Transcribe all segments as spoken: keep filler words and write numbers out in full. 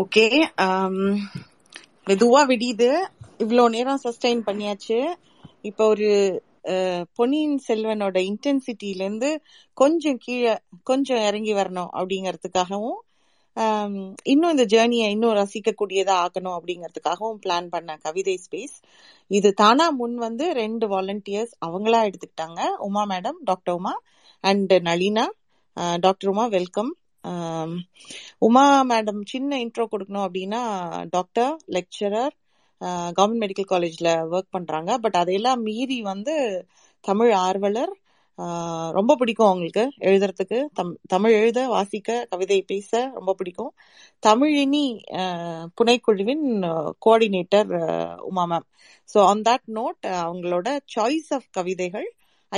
Okay, மெதுவா விடியுது. இவ்வளவு நேரம் சஸ்டைன் பண்ணியாச்சு. இப்ப ஒரு பொன்னியின் செல்வனோட இன்டென்சிட்டில இருந்து கொஞ்சம் கீழே கொஞ்சம் இறங்கி வரணும் அப்படிங்கறதுக்காகவும், இன்னும் இந்த ஜேர்னியை இன்னும் ரசிக்கக்கூடியதா ஆக்கணும் அப்படிங்கறதுக்காகவும் பிளான் பண்ண கவிதை ஸ்பேஸ். இது தானா முன் வந்து ரெண்டு வாலண்டியர்ஸ் அவங்களா எடுத்துக்கிட்டாங்க. Uma madam, doctor Uma and Nalina. Doctor Uma, welcome. Uma madam சின்ன இன்ட்ரோ கொடுக்கணும் அப்படின்னா, டாக்டர், லெக்சரர், கவர்மெண்ட் மெடிக்கல் காலேஜ்ல ஒர்க் பண்றாங்க. பட் அதையெல்லாம் மீறி வந்து தமிழ் ஆர்வலர். ரொம்ப பிடிக்கும் அவங்களுக்கு எழுதுறதுக்கு, தம் தமிழ் எழுத, வாசிக்க, கவிதை பேச ரொம்ப பிடிக்கும். தமிழினி புனைக்குழுவின் coordinator Uma ma'am. So on that note, அவங்களோட சாய்ஸ் ஆஃப் கவிதைகள்,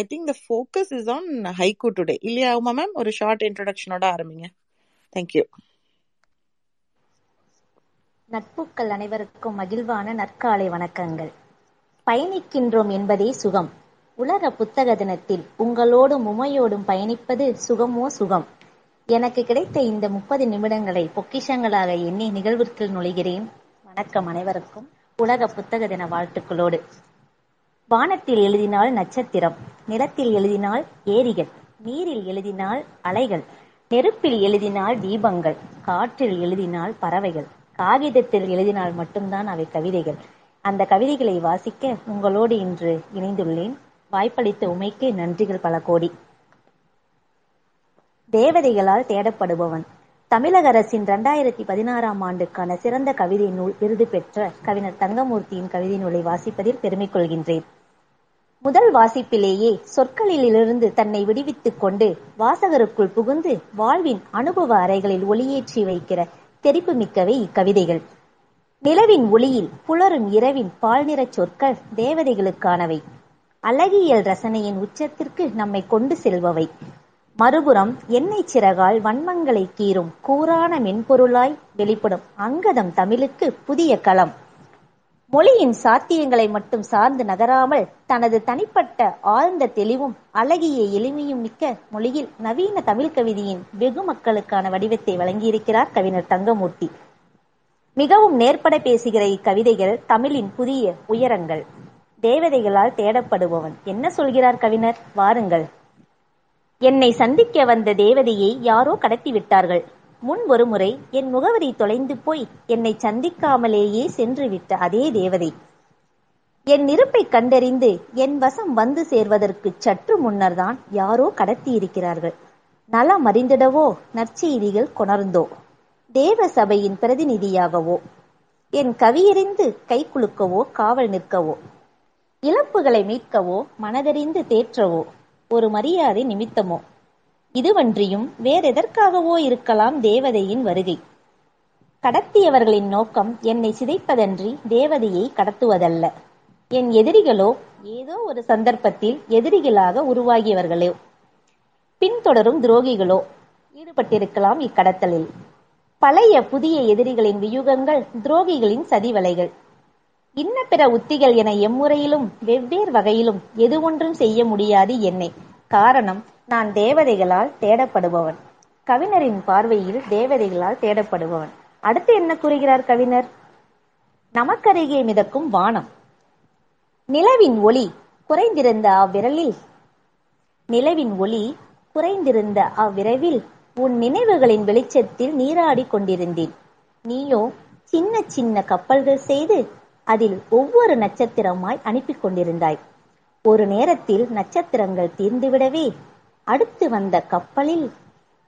I think the focus is on haiku today, இல்லையா உமா மேம்? ஒரு ஷார்ட் இன்ட்ரோடக்ஷனோட ஆரம்பிங்க. தேங்க்யூ. நட்புக்கள் அனைவருக்கும் மகிழ்வான நற்காலை வணக்கங்கள். பயணிக்கின்றோம் என்பதே சுகம். உலக புத்தக தினத்தில் உங்களோடும் உமையோடும் பயணிப்பது சுகமோ சுகம். எனக்கு கிடைத்த இந்த முப்பது நிமிடங்களை பொக்கிஷங்களாக எண்ணி நிகழ்விற்குள் நுழைகிறேன். வணக்கம் அனைவருக்கும். உலக புத்தக தின வாழ்த்துக்களோடு. வானத்தில் எழுதினால் நட்சத்திரம், நிலத்தில் எழுதினால் ஏரிகள், நீரில் எழுதினால் அலைகள், நெருப்பில் எழுதினால் தீபங்கள், காற்றில் எழுதினால் பறவைகள், காகிதத்தில் எழுதினால் மட்டும்தான் அவை கவிதைகள். அந்த கவிதைகளை வாசிக்க உங்களோடு இன்று இணைந்துள்ளேன். வாய்ப்பளித்த உமைக்கு நன்றிகள் பல கோடி. தேவதைகளால் தேடப்படுபவன், தமிழக அரசின் இரண்டாயிரத்தி பதினாறாம் ஆண்டுக்கான சிறந்த கவிதை நூல் விருது பெற்ற கவிஞர் தங்கமூர்த்தியின் கவிதை நூலை வாசிப்பதில் பெருமை கொள்கின்றேன். முதல் வாசிப்பிலேயே சொற்களிலிருந்து தன்னை விடுவித்துக் கொண்டு வாசகருக்குள் புகுந்து வாழ்வின் அனுபவ அறைகளில் ஒளியேற்றி வைக்கிற தெரிப்பு மிக்கவை இக்கவிதைகள். நிலவின் ஒளியில் புலரும் இரவின் பால்நிற சொற்கள் தேவதைகளுக்கானவை, அழகியல் ரசனையின் உச்சத்திற்கு நம்மை கொண்டு செல்பவை. மறுபுறம் எண்ணெய் சிறகால் வன்மங்களை கீறும் கூரான மென்பொருளாய் வெளிப்படும் அங்கதம் தமிழுக்கு புதிய களம். மொழியின் சாத்தியங்களை மட்டும் சார்ந்து நகராமல் தனது தனிப்பட்ட ஆழ்ந்த தெளிவும் அழகிய எளிமையும் மிக்க மொழியில் நவீன தமிழ் கவிதையின் வெகு மக்களுக்கான வடிவத்தை வழங்கியிருக்கிறார் கவிஞர் தங்கமூர்த்தி. மிகவும் நேர்பட பேசுகிற இக்கவிதைகள் தமிழின் புதிய உயரங்கள். தேவதைகளால் தேடப்படுபவன் என்ன சொல்கிறார் கவிஞர்? வாருங்கள். என்னை சந்திக்க வந்த தேவதையை யாரோ கடத்தி விட்டார்கள். முன் ஒரு முறை என் முகவரி தொலைந்து போய் என்னை சந்திக்காமலேயே சென்று விட்ட அதே தேவதை என் இருப்பை கண்டறிந்து என் வசம் வந்து சேர்வதற்கு சற்று முன்னர் தான் யாரோ கடத்தி இருக்கிறார்கள். நலம் அறிந்திடவோ நற்செய்திகள் கொணர்ந்தோ, தேவ சபையின் பிரதிநிதியாகவோ, என் கவியறிந்து கை குலுக்கவோ, காவல் நிற்கவோ, இழப்புகளை மீட்கவோ, மனதறிந்து தேற்றவோ, ஒரு மரியாதை நிமித்தமோ, இதுவன்றியும் வேறெதற்காகவோ இருக்கலாம் தேவதையின் வருகை. கடத்தியவர்களின் நோக்கம் என்னை சிதைப்பதன்றி தேவதையை கடத்துவதல்ல. என் எதிரிகளோ ஏதோ ஒரு சந்தர்ப்பத்தில் எதிரிகளாக உருவாகியவர்களோ பின்தொடரும் துரோகிகளோ ஈடுபட்டிருக்கலாம் இக்கடத்தலில். பழைய புதிய எதிரிகளின் வியூகங்கள், துரோகிகளின் சதிவலைகள், இன்ன பிற உத்திகள் என எம்முறையிலும் வெவ்வேறு வகையிலும் எது ஒன்றும் செய்ய முடியாது என்னை. காரணம், நான் தேவதைகளால் தேடப்படுபவன். கவிஞரின் பார்வையில் தேவதைகளால் தேடப்படுபவன். அடுத்து என்ன கூறுகிறார் கவிஞர்? நமக்கருகே மிதக்கும் வானம், நிலவின் ஒளி குறைந்திருந்த அவ்விரலில் நிலவின் ஒளி குறைந்திருந்த அவ்விரவில் உன் நினைவுகளின் வெளிச்சத்தில் நீராடி கொண்டிருந்தேன். நீயோ சின்ன சின்ன கப்பல்கள் செய்து அதில் ஒவ்வொரு நட்சத்திரமாய் அனுப்பி கொண்டிருந்தாய். ஒரு நேரத்தில் நட்சத்திரங்கள் தீர்ந்துவிடவே அடுத்து வந்த கப்பலில்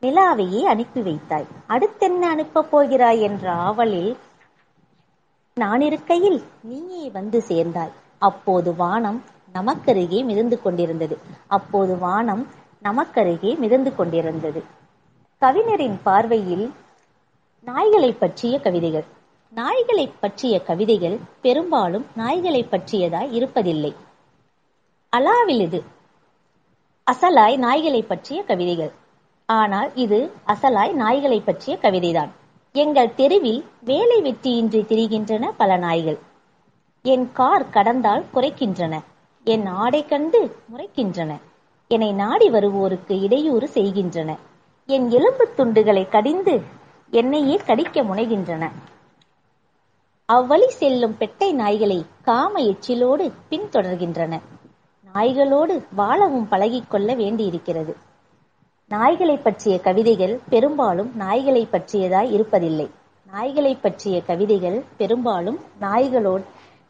நிலாவையே அனுப்பி வைத்தாய். அடுத்தென்ன அனுப்பப் போகிறாய் என்ற ஆவலில் நான் இருக்கையில் நீயே வந்து சேர்ந்தாய். அப்போது வானம் நமக்கருகே மிதந்து கொண்டிருந்தது. அப்போது வானம் நமக்கருகே மிதந்து கொண்டிருந்தது. கவிஞரின் பார்வையில் நாய்களை பற்றிய கவிதைகள். நாய்களை பற்றிய கவிதைகள் பெரும்பாலும் நாய்களை பற்றியதாய் இருப்பதில்லை. அலாவிலிது அசலாய் நாய்களை பற்றிய கவிதைகள். ஆனால் இது அசலாய் நாய்களை பற்றிய கவிதைதான். எங்கள் தெருவில் வேலை வெற்றியின்றி திரிகின்றன பல நாய்கள். என் கார் கடந்தால் குறைக்கின்றன, என் ஆடை கண்டு முறைக்கின்றன, என்னை நாடி வருவோருக்கு இடையூறு செய்கின்றன, என் எலும்பு துண்டுகளை கடிந்து என்னையே கடிக்க முனைகின்றன. அவ்வழி செல்லும் பெட்டை நாய்களை காம எச்சிலோடு பின்தொடர்கின்றன. நாய்களோடு வாழவும் பழகிக்கொள்ள வேண்டியிருக்கிறது. நாய்களை பற்றிய கவிதைகள் பெரும்பாலும் நாய்களை பற்றியதாய் இருப்பதில்லை. நாய்களை பற்றிய கவிதைகள் பெரும்பாலும் நாய்களோடு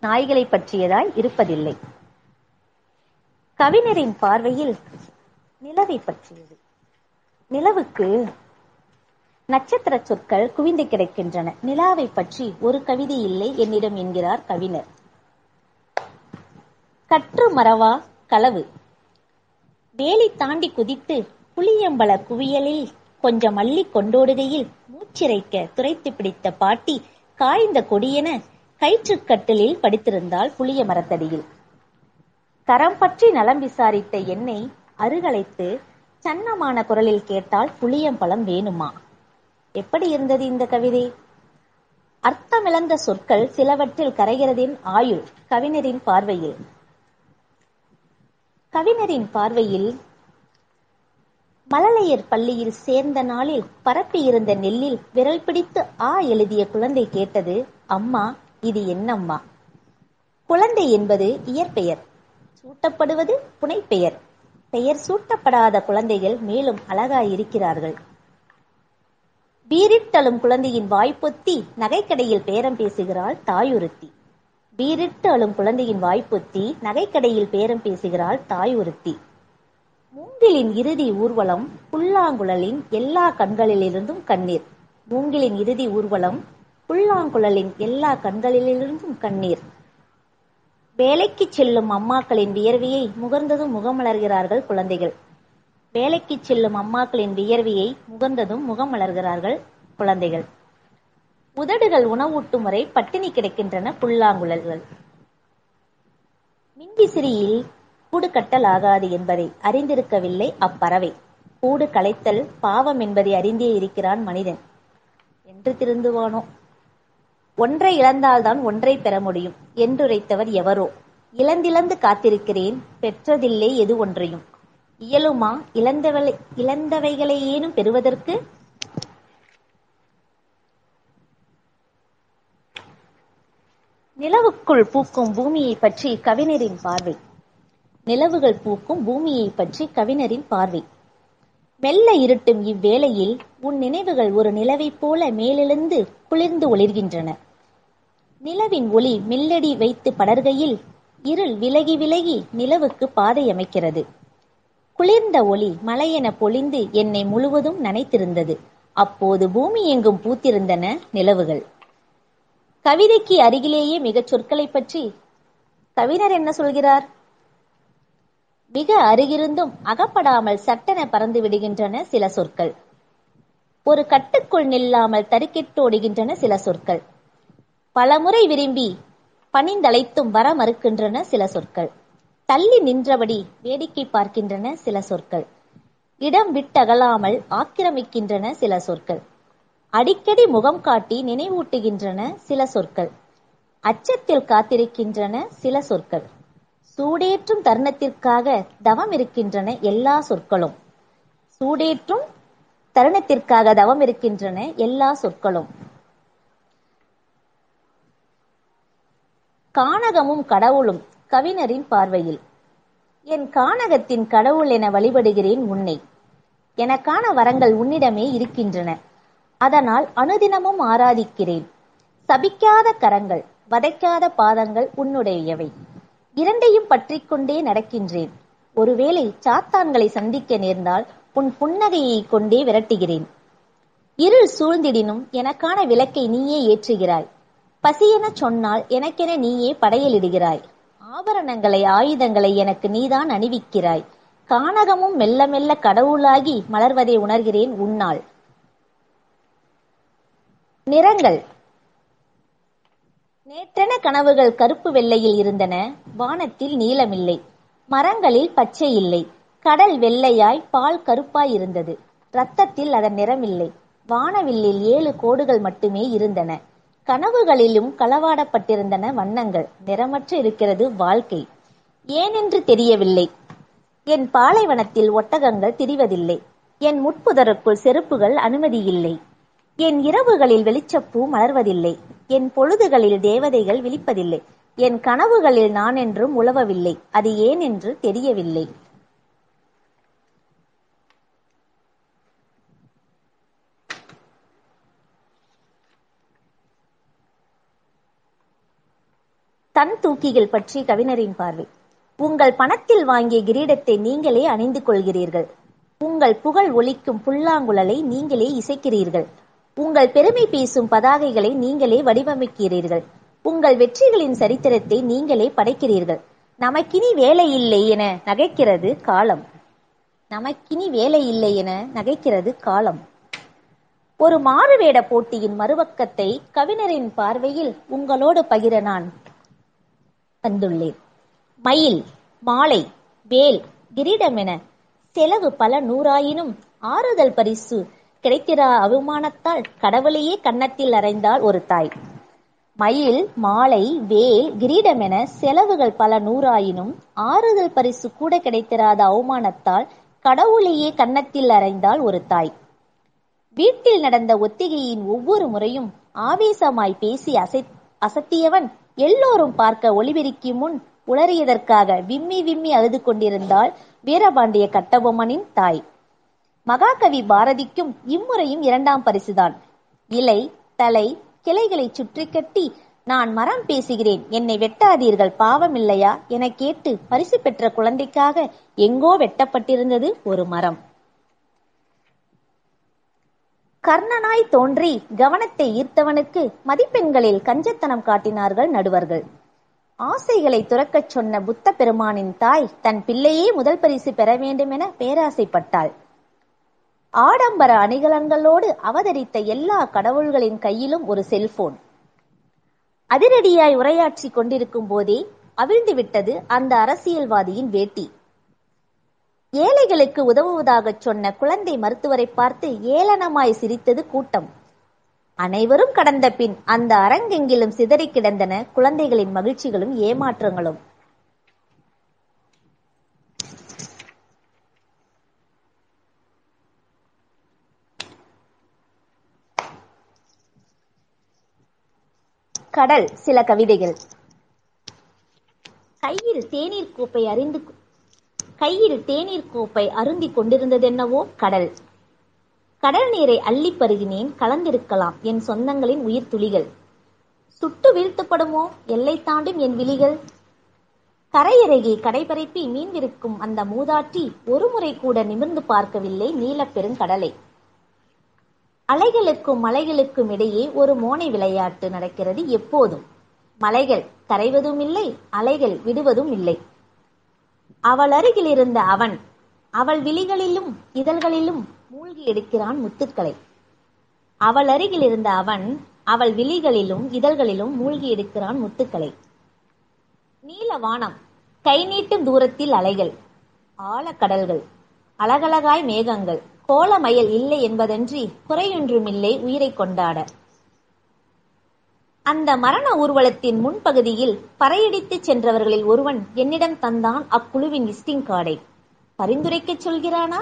நாய்களை பற்றியதாய் இருப்பதில்லை. கவிஞரின் பார்வையில் நிலவை பற்றியது. நிலவுக்கு நட்சத்திர சொற்கள் குவிந்து கிடக்கின்றன. நிலாவை பற்றி ஒரு கவிதை இல்லை என்னிடம் என்கிறார் கவிஞர். கற்று மறவா களவு. வேலி தாண்டி குதித்து புளியம்பல குவியலில் கொஞ்சம் அள்ளி கொண்டோடுகையில் மூச்சிறைக்க துரைத்து பிடித்த பாட்டி காய்ந்த கொடியென கயிற்றுக்கட்டிலில் படுத்திருந்தாள் புளிய மரத்தடியில். கரம் பற்றி நலம் விசாரித்த என்னை அருகழைத்து சன்னமான குரலில் கேட்டால் புளியம்பழம் வேணுமா? எப்படி இருந்தது இந்த கவிதை? அர்த்தமிழந்த சொற்கள் சிலவற்றில் கரைகிறதின் ஆயுள் கவிஞரின் பார்வையில். கவிஞரின் பார்வையில் மழலையர் பள்ளியில் சேர்ந்த நாளில் பரப்பியிருந்த நெல்லில் விரல் பிடித்து ஆ எழுதிய குழந்தை கேட்டது, அம்மா இது என்னம்மா? குழந்தை என்பது இயற்பெயர், சூட்டப்படுவது புனைப்பெயர். பெயர் சூட்டப்படாத குழந்தைகள் மேலும் அழகாயிருக்கிறார்கள். பீரிட்டழும் குழந்தையின் வாய்ப்பொத்தி நகைக்கடையில் பேரம் பேசுகிறாள் தாயுறுத்தி. பீரிட்டு அழும் குழந்தையின் வாய்ப்பொத்தி நகைக்கடையில் பேரம் பேசுகிறாள் தாயுறுத்தி. மூங்கிலின் இறுதி ஊர்வலம் புல்லாங்குழலின் எல்லா கண்களிலிருந்தும் கண்ணீர். மூங்கிலின் இறுதி ஊர்வலம் புல்லாங்குழலின் எல்லா கண்களிலிருந்தும் கண்ணீர். வேலைக்கு செல்லும் அம்மாக்களின் வியர்வையை முகர்ந்ததும் முகமலர்கிறார்கள் குழந்தைகள். வேலைக்கு செல்லும் அம்மாக்களின் வியர்வையை முகர்ந்ததும் முகமலர்கிறார்கள் குழந்தைகள். உதடுகள் உணவூட்டும் வரை பட்டினி கிடக்கின்றன புல்லாங்குழல்கள். மின்விசிறியில் கூடு கட்டல் ஆகாது என்பதை அறிந்திருக்கவில்லை அப்பறவை. கூடு கலைத்தல் பாவம் என்பதை அறிந்தே இருக்கிறான் மனிதன். என்று திருந்துவானோ? ஒன்றை இழந்தால்தான் ஒன்றை பெற முடியும் என்றுரைத்தவர் எவரோ. இழந்திழந்து காத்திருக்கிறேன், பெற்றதில்லை எது ஒன்றையும். இயலுமா இழந்தவளை இழந்தவைகளை ஏனும் பெறுவதற்கு? நிலவுக்குள் பூக்கும் பூமியை பற்றி கவிஞரின் பார்வை. நிலவுகள் பூக்கும் பூமியை பற்றி கவிஞரின் பார்வை. மெல்ல இருட்டும் இவ்வேளையில் உன் நினைவுகள் ஒரு நிலவை போல மேலெழுந்து குளிர்ந்து ஒளிர்கின்றன. நிலவின் ஒளி மெல்லடி வைத்து படர்கையில் இருள் விலகி விலகி நிலவுக்கு பாதை அமைக்கிறது. குளிர்ந்த ஒளி மலையென பொழிந்து என்னை முழுவதும் நனைத்திருந்தது. அப்போது பூமி எங்கும் பூத்திருந்தன நிலவுகள். கவிதைக்கு அருகிலேயே மிக சொற்களை பற்றி கவிஞர் என்ன சொல்கிறார்? மிக அருகிருந்தும் அகப்படாமல் சட்டென பறந்து விடுகின்றன சில சொற்கள். ஒரு கட்டுக்குள் நில்லாமல் தருக்கிட்டோடுகின்றன சில சொற்கள். பலமுறை விரும்பி பணிந்தழைத்தும் வர மறுக்கின்றன சில சொற்கள். தள்ளி நின்றபடி வேடிக்கை பார்க்கின்றன சில சொற்கள். இடம் விட்டகலாமல் ஆக்கிரமிக்கின்றன சில சொற்கள். அடிக்கடி முகம் காட்டி நினைவூட்டுகின்றன சில சொற்கள். அச்சத்தில் காத்திருக்கின்றன சில சொற்கள். சூடேற்றும் தருணத்திற்காக தவம் இருக்கின்றன எல்லா சொற்களும். சூடேற்றும் தருணத்திற்காக தவம் இருக்கின்றன எல்லா சொற்களும். கானகமும் கடவுளும் கவிஞரின் பார்வையில். என் கானகத்தின் கடவுள் என வழிபடுகிறேன் உன்னை. எனக்கான வரங்கள் உன்னிடமே இருக்கின்றன, அதனால் அனுதினமும் ஆராதிக்கிறேன். சபிக்காத கரங்கள், வதைக்காத பாதங்கள் உன்னுடையவை. இரண்டையும் பற்றி கொண்டே நடக்கின்றேன். ஒருவேளை சாத்தான்களை சந்திக்க நேர்ந்தால் உன் புன்னகையை கொண்டே விரட்டுகிறேன். இருள் சூழ்ந்திடினும் எனக்கான விளக்கை நீயே ஏற்றுகிறாய். பசியென சொன்னால் எனக்கென நீயே படையலிடுகிறாய். ஆபரணங்களை, ஆயுதங்களை எனக்கு நீதான் அணிவிக்கிறாய். கானகமும் மெல்ல மெல்ல கடவுளாகி மலர்வதை உணர்கிறேன் உன்னால். நிறங்கள். நேற்றென கனவுகள் கருப்பு வெள்ளையில் இருந்தன. வானத்தில் நீலமில்லை, மரங்களில் பச்சை இல்லை, கடல் வெள்ளையாய் பால் கருப்பாய் இருந்தது. ரத்தத்தில் அதன் நிறமில்லை. வானவில்லில் ஏழு கோடுகள் மட்டுமே இருந்தன. கனவுகளிலும் களவாடப்பட்டிருந்தன வண்ணங்கள். நிறமற்று இருக்கிறது வாழ்க்கை, ஏனென்று தெரியவில்லை. என் பாலைவனத்தில் ஒட்டகங்கள் திரிவதில்லை, என் முட்புதருக்குள் செருப்புகள் அனுமதியில்லை, என் இரவுகளில் வெளிச்சப்பூ மலர்வதில்லை, என் பொழுதுகளில் தேவதைகள் விழிப்பதில்லை, என் கனவுகளில் நான் என்றும் உலவவில்லை. அது ஏனென்று தெரியவில்லை. தன் தூக்கிகள் பற்றி கவிஞரின் பார்வை. உங்கள் பணத்தில் வாங்கிய கிரீடத்தை நீங்களே அணிந்து கொள்கிறீர்கள். உங்கள் புகழ் ஒலிக்கும் புல்லாங்குழலை நீங்களே இசைக்கிறீர்கள். உங்கள் பெருமை பேசும் பதாகைகளை நீங்களே வடிவமைக்கிறீர்கள். உங்கள் வெற்றிகளின் சரித்திரத்தை நீங்களே படைக்கிறீர்கள். நமக்கினி வேலை இல்லை என நகைக்கிறது காலம். நமக்கினி வேலை இல்லை என நகைக்கிறது காலம். ஒரு மாறுவேட போட்டியின் மறுபக்கத்தை கவிஞரின் பார்வையில் உங்களோடு பகிர நான் வந்துள்ளேன். மயில், மாலை, வேல், கிரீடம் என செலவு பல நூறாயினும் ஆறுதல் பரிசு கிடைத்திரா அவமானத்தால் கடவுளையே கன்னத்தில் அறைந்தாள் ஒரு தாய். மயில், மாலை, வேல், கிரீடம் என செலவுகள் பல நூறாயினும் ஆறுதல் பரிசு கூட கிடைத்திராத அவமானத்தால் கடவுளையே கன்னத்தில் அறைந்தாள் ஒரு தாய். வீட்டில் நடந்த ஒத்திகையின் ஒவ்வொரு முறையும் ஆவேசமாய் பேசி அசை அசத்தியவன் எல்லோரும் பார்க்க ஒளிபெருக்கி முன் உளறியதற்காக விம்மி விம்மி அழுது கொண்டிருந்தாள் வீரபாண்டிய கட்டபொம்மனின் தாய். மகாகவி பாரதிக்கும் இம்முறையும் இரண்டாம் பரிசுதான். இலை தலை கிளைகளை சுற்றி கட்டி நான் மரம் பேசுகிறேன், என்னை வெட்டாதீர்கள், பாவம் இல்லையா என கேட்டு பரிசு பெற்ற குழந்தைக்காக எங்கோ வெட்டப்பட்டிருந்தது ஒரு மரம். கர்ணனாய் தோன்றி கவனத்தை ஈர்த்தவனுக்கு மதிப்பெண்களில் கஞ்சத்தனம் காட்டினார்கள் நடுவர்கள். ஆசைகளை துறக்கச் சொன்ன புத்த பெருமானின் தாய் தன் பிள்ளையே முதல் பரிசு பெற வேண்டும் என பேராசைப்பட்டாள். ஆடம்பர அணிகலன்களோடு அவதரித்த எல்லா கடவுள்களின் கையிலும் ஒரு செல்போன். அதிரடியாய் உரையாற்றி கொண்டிருக்கும் போதே அவிழ்ந்துவிட்டது அந்த அரசியல்வாதியின் வேட்டி. ஏழைகளுக்கு உதவுவதாக சொன்ன குழந்தை மருத்துவரை பார்த்து ஏளனமாய் சிரித்தது கூட்டம். அனைவரும் கடந்த பின் அந்த அரங்கெங்கிலும் சிதறி கிடந்தன குழந்தைகளின் மகிழ்ச்சிகளும் ஏமாற்றங்களும். கடல் சில கவிதைகள். கையில் தேநீர் கோப்பை அறிந்து கையில் தேநீர் கோப்பை அருந்தி கொண்டிருந்ததென்னவோ கடல். கடல் நீரை அள்ளி பருகினேன், கலந்திருக்கலாம் என் சொந்தங்களின் உயிர் துளிகள். சுட்டு வீழ்த்தப்படுமோ எல்லை தாண்டும் என் விழிகள். கரையிறகி கடைபரப்பி மீன்விருக்கும் அந்த மூதாட்டி ஒரு முறை கூட நிமிர்ந்து பார்க்கவில்லை நீலப்பெருங்கடலை. அலைகளுக்கும் மலைகளுக்கும் இடையே ஒரு மோனை விளையாட்டு நடக்கிறது எப்போதும். மலைகள் கரைவதும் இல்லை, அலைகள் விடுவதும் இல்லை. அவள் அருகில் இருந்த அவன் அவள் விழிகளிலும் இதழ்களிலும் மூழ்கி எடுக்கிறான் முத்துக்களை. அவள் அருகில் இருந்த அவன் அவள் விழிகளிலும் இதழ்களிலும் மூழ்கி எடுக்கிறான் முத்துக்களை. நீல வானம், கை நீட்டும் தூரத்தில் அலைகள், ஆழக்கடல்கள், அழகழகாய் மேகங்கள், கோலமயல் இல்லை என்பதன்றி குறையொன்றுமில்லை உயிரை கொண்டாட. அந்த மரண ஊர்வலத்தின் முன்பகுதியில் பறையடித்து சென்றவர்களில் ஒருவன் என்னிடம் தந்தான் அக்குழுவின் விசிட்டிங் கார்டை. பரிந்துரைக்க சொல்கிறானா,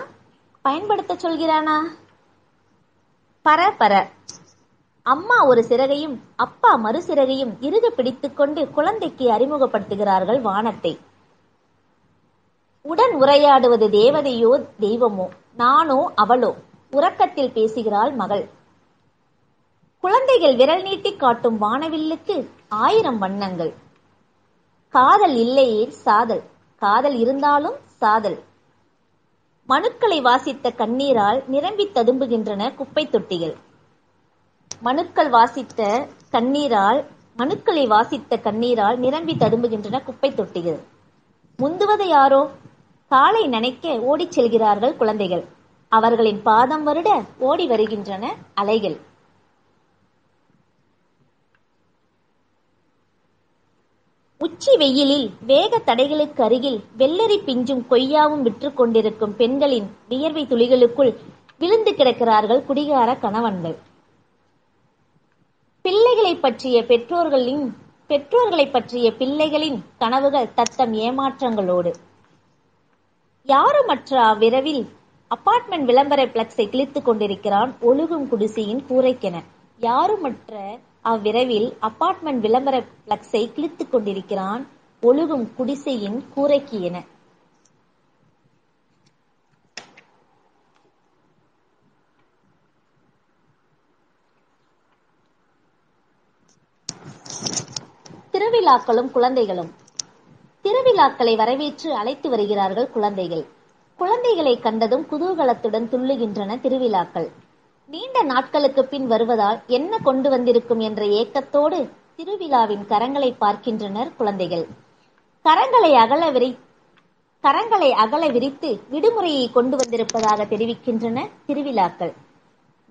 பயன்படுத்த சொல்கிறானா? பர பர அம்மா ஒரு சிறகையும் அப்பா மறு சிறகையும் இறுக பிடித்துக்கொண்டு குழந்தைக்கு அறிமுகப்படுத்துகிறார்கள் வானத்தை. உடன் உரையாடுவது தேவதையோ தெய்வமோ, நானோ அவளோ, உறக்கத்தில் பேசுகிறாள் மகள். குழந்தைகள் விரல் நீட்டி காட்டும் வானவில்லுக்கு ஆயிரம் வண்ணங்கள். காதல் இல்லையே சாதல், காதல் இருந்தாலும் சாதல். மனுக்களை வாசித்த கண்ணீரால் நிரம்பி ததும்புகின்றன குப்பை தொட்டிகள். மனுக்கள் வாசித்த கண்ணீரால் மனுக்களை வாசித்த கண்ணீரால் நிரம்பி ததும்புகின்றன குப்பை தொட்டிகள். முந்துவது யாரோ? காலை நனைக்க ஓடிச் செல்கிறார்கள் குழந்தைகள். அவர்களின் பாதம் வருட ஓடி வருகின்றன அலைகள். உச்சி வெயிலில் வேக தடைகளுக்கு அருகில் வெள்ளரி பிஞ்சும் கொய்யாவும் விற்று கொண்டிருக்கும் பெண்களின் வியர்வை துளிகளுக்குள் விழுந்து கிடக்கிறார்கள் குடிகார கணவன்கள். பிள்ளைகளை பற்றிய பெற்றோர்களின் பெற்றோர்களை பற்றிய பிள்ளைகளின் கனவுகள் தத்தம் ஏமாற்றங்களோடு. யாருமற்ற அவ்விரவில் அபார்ட்மெண்ட் விளம்பர பிளக்ஸை கிழித்துக் கொண்டிருக்கிறான் ஒழுகும் குடிசையின் கூரைக்கென. யாருமற்ற அவ்விரவில் அபார்ட்மெண்ட் விளம்பர பிளக்ஸை கிழித்துக் கொண்டிருக்கிறான் ஒழுகும் குடிசையின் கூரைக்கு என. திருவிழாக்களும் குழந்தைகளும். திருவிழாக்களை வரவேற்று அழைத்து வருகிறார்கள் குழந்தைகள். குழந்தைகளை கண்டதும் குதூகலத்துடன் துள்ளுகின்றன திருவிழாக்கள். நீண்ட நாட்களுக்கு பின் வருவதால் என்ன கொண்டு வந்திருக்கும் என்ற ஏக்கத்தோடு திருவிழாவின் கரங்களை பார்க்கின்றனர் குழந்தைகள். கரங்களை அகல விரி கரங்களை அகல விரித்து விடுமுறையை கொண்டு வந்திருப்பதாக தெரிவிக்கின்றன திருவிழாக்கள்.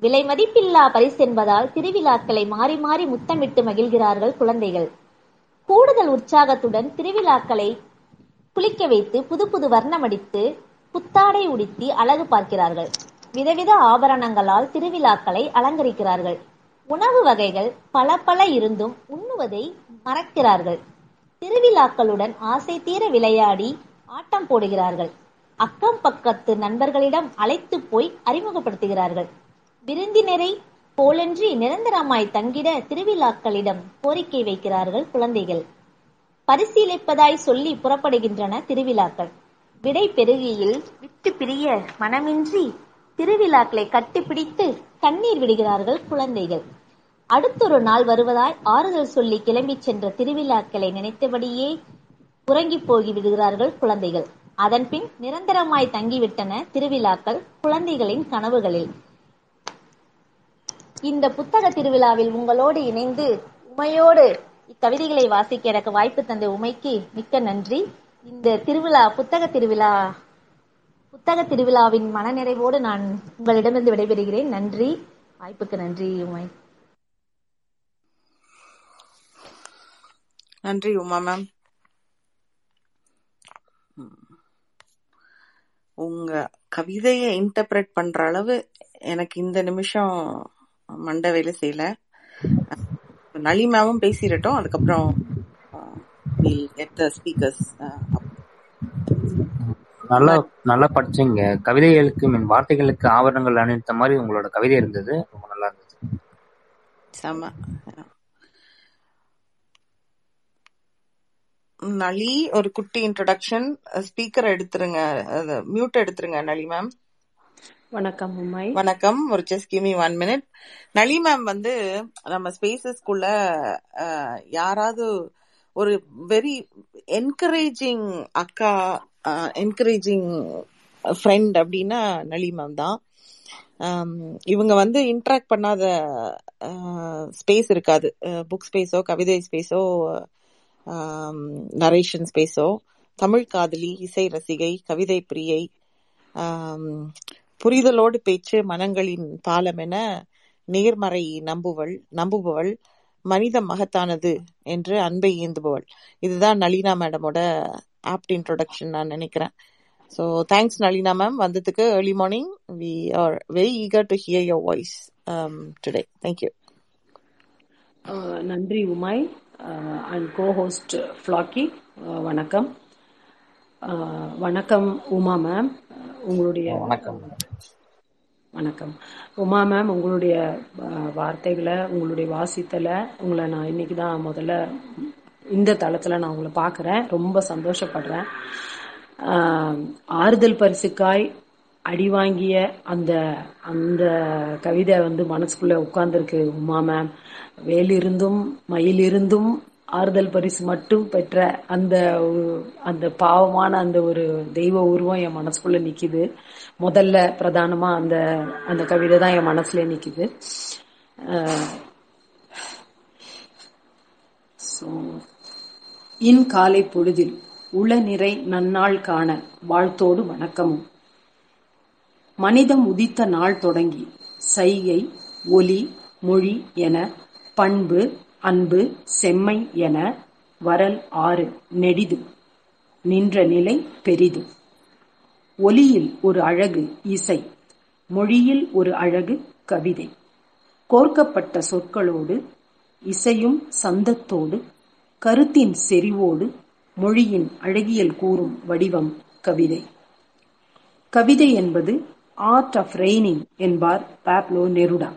விலை மதிப்பில்லா பரிசென்பதால் திருவிழாக்களை மாறி மாறி முத்தமிட்டு மகிழ்கிறார்கள் குழந்தைகள். கூடுதல் உற்சாகத்துடன் திருவிழாக்களை குளிக்க வைத்து புது புது வர்ணமடித்து புத்தாடை உடுத்தி அழகு பார்க்கிறார்கள். விதவித ஆபரணங்களால் திருவிழாக்களை அலங்கரிக்கிறார்கள். உணவு வகைகள் பல பல இருந்தும் உண்ணுவதை மறக்கிறார்கள். திருவிழாக்களுடன் ஆசை தீர விளையாடி ஆட்டம் போடுகிறார்கள். அக்கம் பக்கத்து நண்பர்களிடம் அழைத்து போய் அறிமுகப்படுத்துகிறார்கள். விருந்தினரை போலன்றி நிரந்தரமாய் தங்கிட திருவிழாக்களிடம் கோரிக்கை வைக்கிறார்கள் குழந்தைகள். பரிசீலிப்பதாய் சொல்லி புறப்படுகின்றன திருவிழாக்கள். விடை பெருகியில் விட்டு பிரிய மனமின்றி திருவிழாக்களை கட்டிப்பிடித்து கண்ணீர் விடுகிறார்கள் குழந்தைகள். அடுத்தொரு நாள் வருவதாய் ஆறுதல் சொல்லி கிளம்பி சென்ற திருவிழாக்களை நினைத்தபடியே உறங்கி போகி விடுகிறார்கள் குழந்தைகள். அதன்பின் நிரந்தரமாய் தங்கிவிட்டன திருவிழாக்கள் குழந்தைகளின் கனவுகளில். இந்த புத்தக திருவிழாவில் உங்களோடு இணைந்து உமையோடு இக்கவிதைகளை வாசிக்க எனக்கு வாய்ப்பு தந்த உமைக்கு மிக்க நன்றி. இந்த திருவிழா புத்தக திருவிழா புத்தக திருவிழாவின் மனநிறைவோடு நான் உங்களிடமிருந்து விடைபெறுகிறேன். நன்றி, வாய்ப்புக்கு நன்றி உமை. நன்றி உமா மேம். உங்க கவிதையை இன்டர்பிரேட் பண்ற அளவு எனக்கு இந்த நிமிஷம் மண்டவையில செய்யல. நளிமாவும் பேசிடட்டும், அதுக்கப்புறம் நல்லா நல்லா படிச்சீங்க. கவிதைகளுக்கு என் வார்த்தைகளுக்கு ஆவரணங்கள் அணிந்த மாதிரி உங்களோட கவிதை இருந்தது, ரொம்ப நல்லா இருந்தது. நளி, ஒரு குட்டி இன்ட்ரோடக்ஷன். ஸ்பீக்கரை எடுத்துருங்க, மியூட் எடுத்துருங்க நளி மேம். வணக்கம் உமாய். வணக்கம். ஒரு just give me one minute. Nali ma'am வந்து நம்ம ஸ்பேசஸ்குள்ள யாராவது ஒரு வெரி என்கரேஜிங் அக்கா, என்கரேஜிங் ஃப்ரெண்ட் அப்படின்னா நளி மேம் தான். இவங்க வந்து இன்ட்ராக்ட் பண்ணாத ஸ்பேஸ் இருக்காது. புக் ஸ்பேஸோ, கவிதை ஸ்பேஸோ, நரேஷன் ஸ்பேஸோ. தமிழ் காதலி, இசை ரசிகை, கவிதை பிரியை, புரிதலோடு பேச்சு, மனங்களின் பாலம் என நேர்மறை நம்புவள் நம்புபவள் மனித மகத்தானது என்று அன்பை ஏந்துபவள். இதுதான் நளினா மேடமோட ஆப்ட் இன்ட்ரோடக்ஷன் நான் நினைக்கிறேன். ஸோ தேங்க்ஸ் நளினா மேம் வந்ததுக்கு. Early morning we are very eager to hear your voice today. Thank you. நன்றி உமாய் அண்ட் கோ ஹோஸ்ட் ஃப்ளாக்கி. வணக்கம். வணக்கம் உமா மேம். உங்களுடைய வணக்கம் வணக்கம் உமா மேம். உங்களுடைய வார்த்தைகளை, உங்களுடைய வாசித்தலை, உங்களை நான் இன்னைக்கு தான் முதல்ல இந்த தளத்தில் நான் உங்களை பார்க்குறேன். ரொம்ப சந்தோஷப்படுறேன். ஆறுதல் பரிசுக்காய் அடி வாங்கிய அந்த அந்த கவிதை வந்து மனசுக்குள்ளே உட்கார்ந்துருக்கு உமா மேம். வேலிருந்தும் மயிலிருந்தும் ஆறுதல் பரிசு மட்டும் பெற்ற அந்த அந்த பாவமான அந்த ஒரு தெய்வ உருவம் என் மனசுக்குள்ளே நிற்கிது. முதல்ல பிரதானமாக அந்த அந்த கவிதை தான் என் மனசுல நிற்கிது. இன் காலை பொழுதில் உள நிறை நன்னாள் காண வாழ்த்தோடு வணக்கமும். மனிதம் உதித்த நாள் தொடங்கி சைகை, ஒலி, மொழி என பண்பு, அன்பு, செம்மை என வரல் ஆறு நெடிது நின்ற நிலை பெரிது. ஒலியில் ஒரு அழகு இசை, மொழியில் ஒரு அழகு கவிதை. கோர்க்கப்பட்ட சொற்களோடு இசையும் சந்தத்தோடு கருத்தின் செறிவோடு மொழியின் அழகியல் கூறும் வடிவம் கவிதை. கவிதை என்பது ஆர்ட் ஆஃப் ரெய்னிங் என்பார் பாப்லோ நெருடா.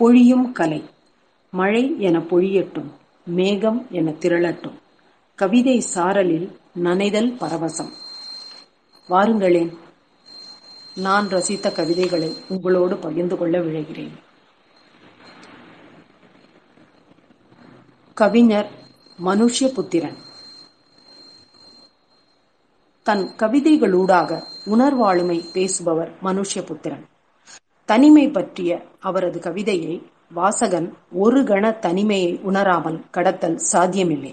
பொழியும் கலை. மழை என பொழியட்டும், மேகம் என திரளட்டும். கவிதை சாரலில் நனைதல் பரவசம். வாருங்களேன், நான் ரசித்த கவிதைகளை உங்களோடு பகிர்ந்து கொள்ள விழைகிறேன். கவிஞர் மனுஷ்யபுத்திரன் தன் கவிதைகளூடாக உணர்வாளுமை பேசுபவர் மனுஷ்யபுத்திரன். தனிமை பற்றிய அவரது கவிதையை வாசகன் ஒரு கண தனிமையை உணராமல் கடத்தல் சாத்தியமில்லை.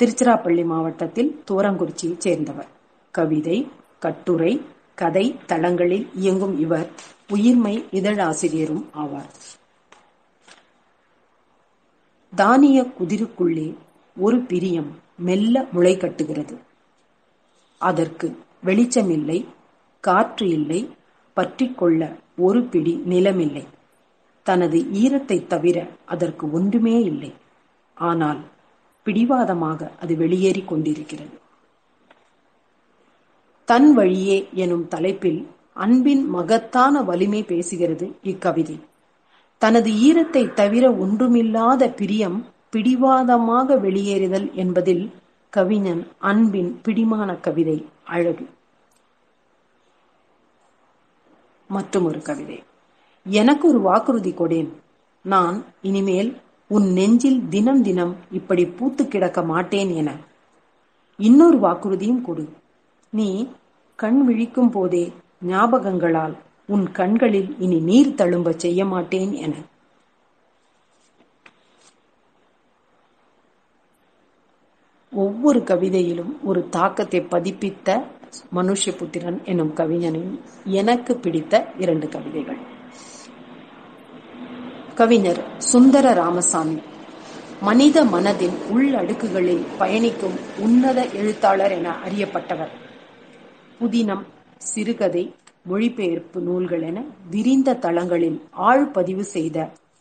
திருச்சிராப்பள்ளி மாவட்டத்தில் தூரங்குறிச்சியைச் சேர்ந்தவர். கவிதை, கட்டுரை, கதை தளங்களில் இயங்கும் இவர் உயிர்மை இதழாசிரியரும் ஆவார். தானிய குதிருக்குள்ளே ஒரு பிரியம் மெல்ல முளை கட்டுகிறது. அதற்கு வெளிச்சமில்லை, காற்று இல்லை, பற்றிக்கொள்ள ஒரு பிடி நிலமில்லை. தனது ஈரத்தை தவிர அதற்கு ஒன்றுமே இல்லை. ஆனால் பிடிவாதமாக அது வெளியேறி கொண்டிருக்கிறது. தன் வழியே எனும் தலைப்பில் அன்பின் மகத்தான வலிமை பேசுகிறது இக்கவிதை. தனது ஈரத்தை தவிர ஒன்றுமில்லாத பிரியம் பிடிவாதமாக வெளியேறுதல் என்பதில் கவிஞன் அன்பின் பிடிமான கவிதை அழகு. மற்றும் ஒரு கவிதை. எனக்கு ஒரு வாக்குறுதி கொடேன், நான் இனிமேல் உன் நெஞ்சில் தினம் தினம் இப்படி பூத்து கிடக்க மாட்டேன் என. இன்னொரு வாக்குறுதியும் கொடு, நீ கண் விழிக்கும் போதே ஞாபகங்களால் உன் கண்களில் இனி நீர் தழும்ப செய்ய மாட்டேன் என. ஒவ்வொரு கவிதையிலும் ஒரு தாக்கத்தை பதிப்பித்த மனுஷ்யபுத்திரன் எனும் கவிஞனின் எனக்கு பிடித்த இரண்டு கவிதைகள். கவிஞர் சுந்தர ராமசாமி. மனித மனதின் உள்ளடுக்குகளில் பயணிக்கும் உன்னத எழுத்தாளர் என அறியப்பட்டவர். புதினம், சிறுகதை, மொழிபெயர்ப்பு நூல்கள் என விரிந்த தளங்களில் ஆழ்பதிவு செய்த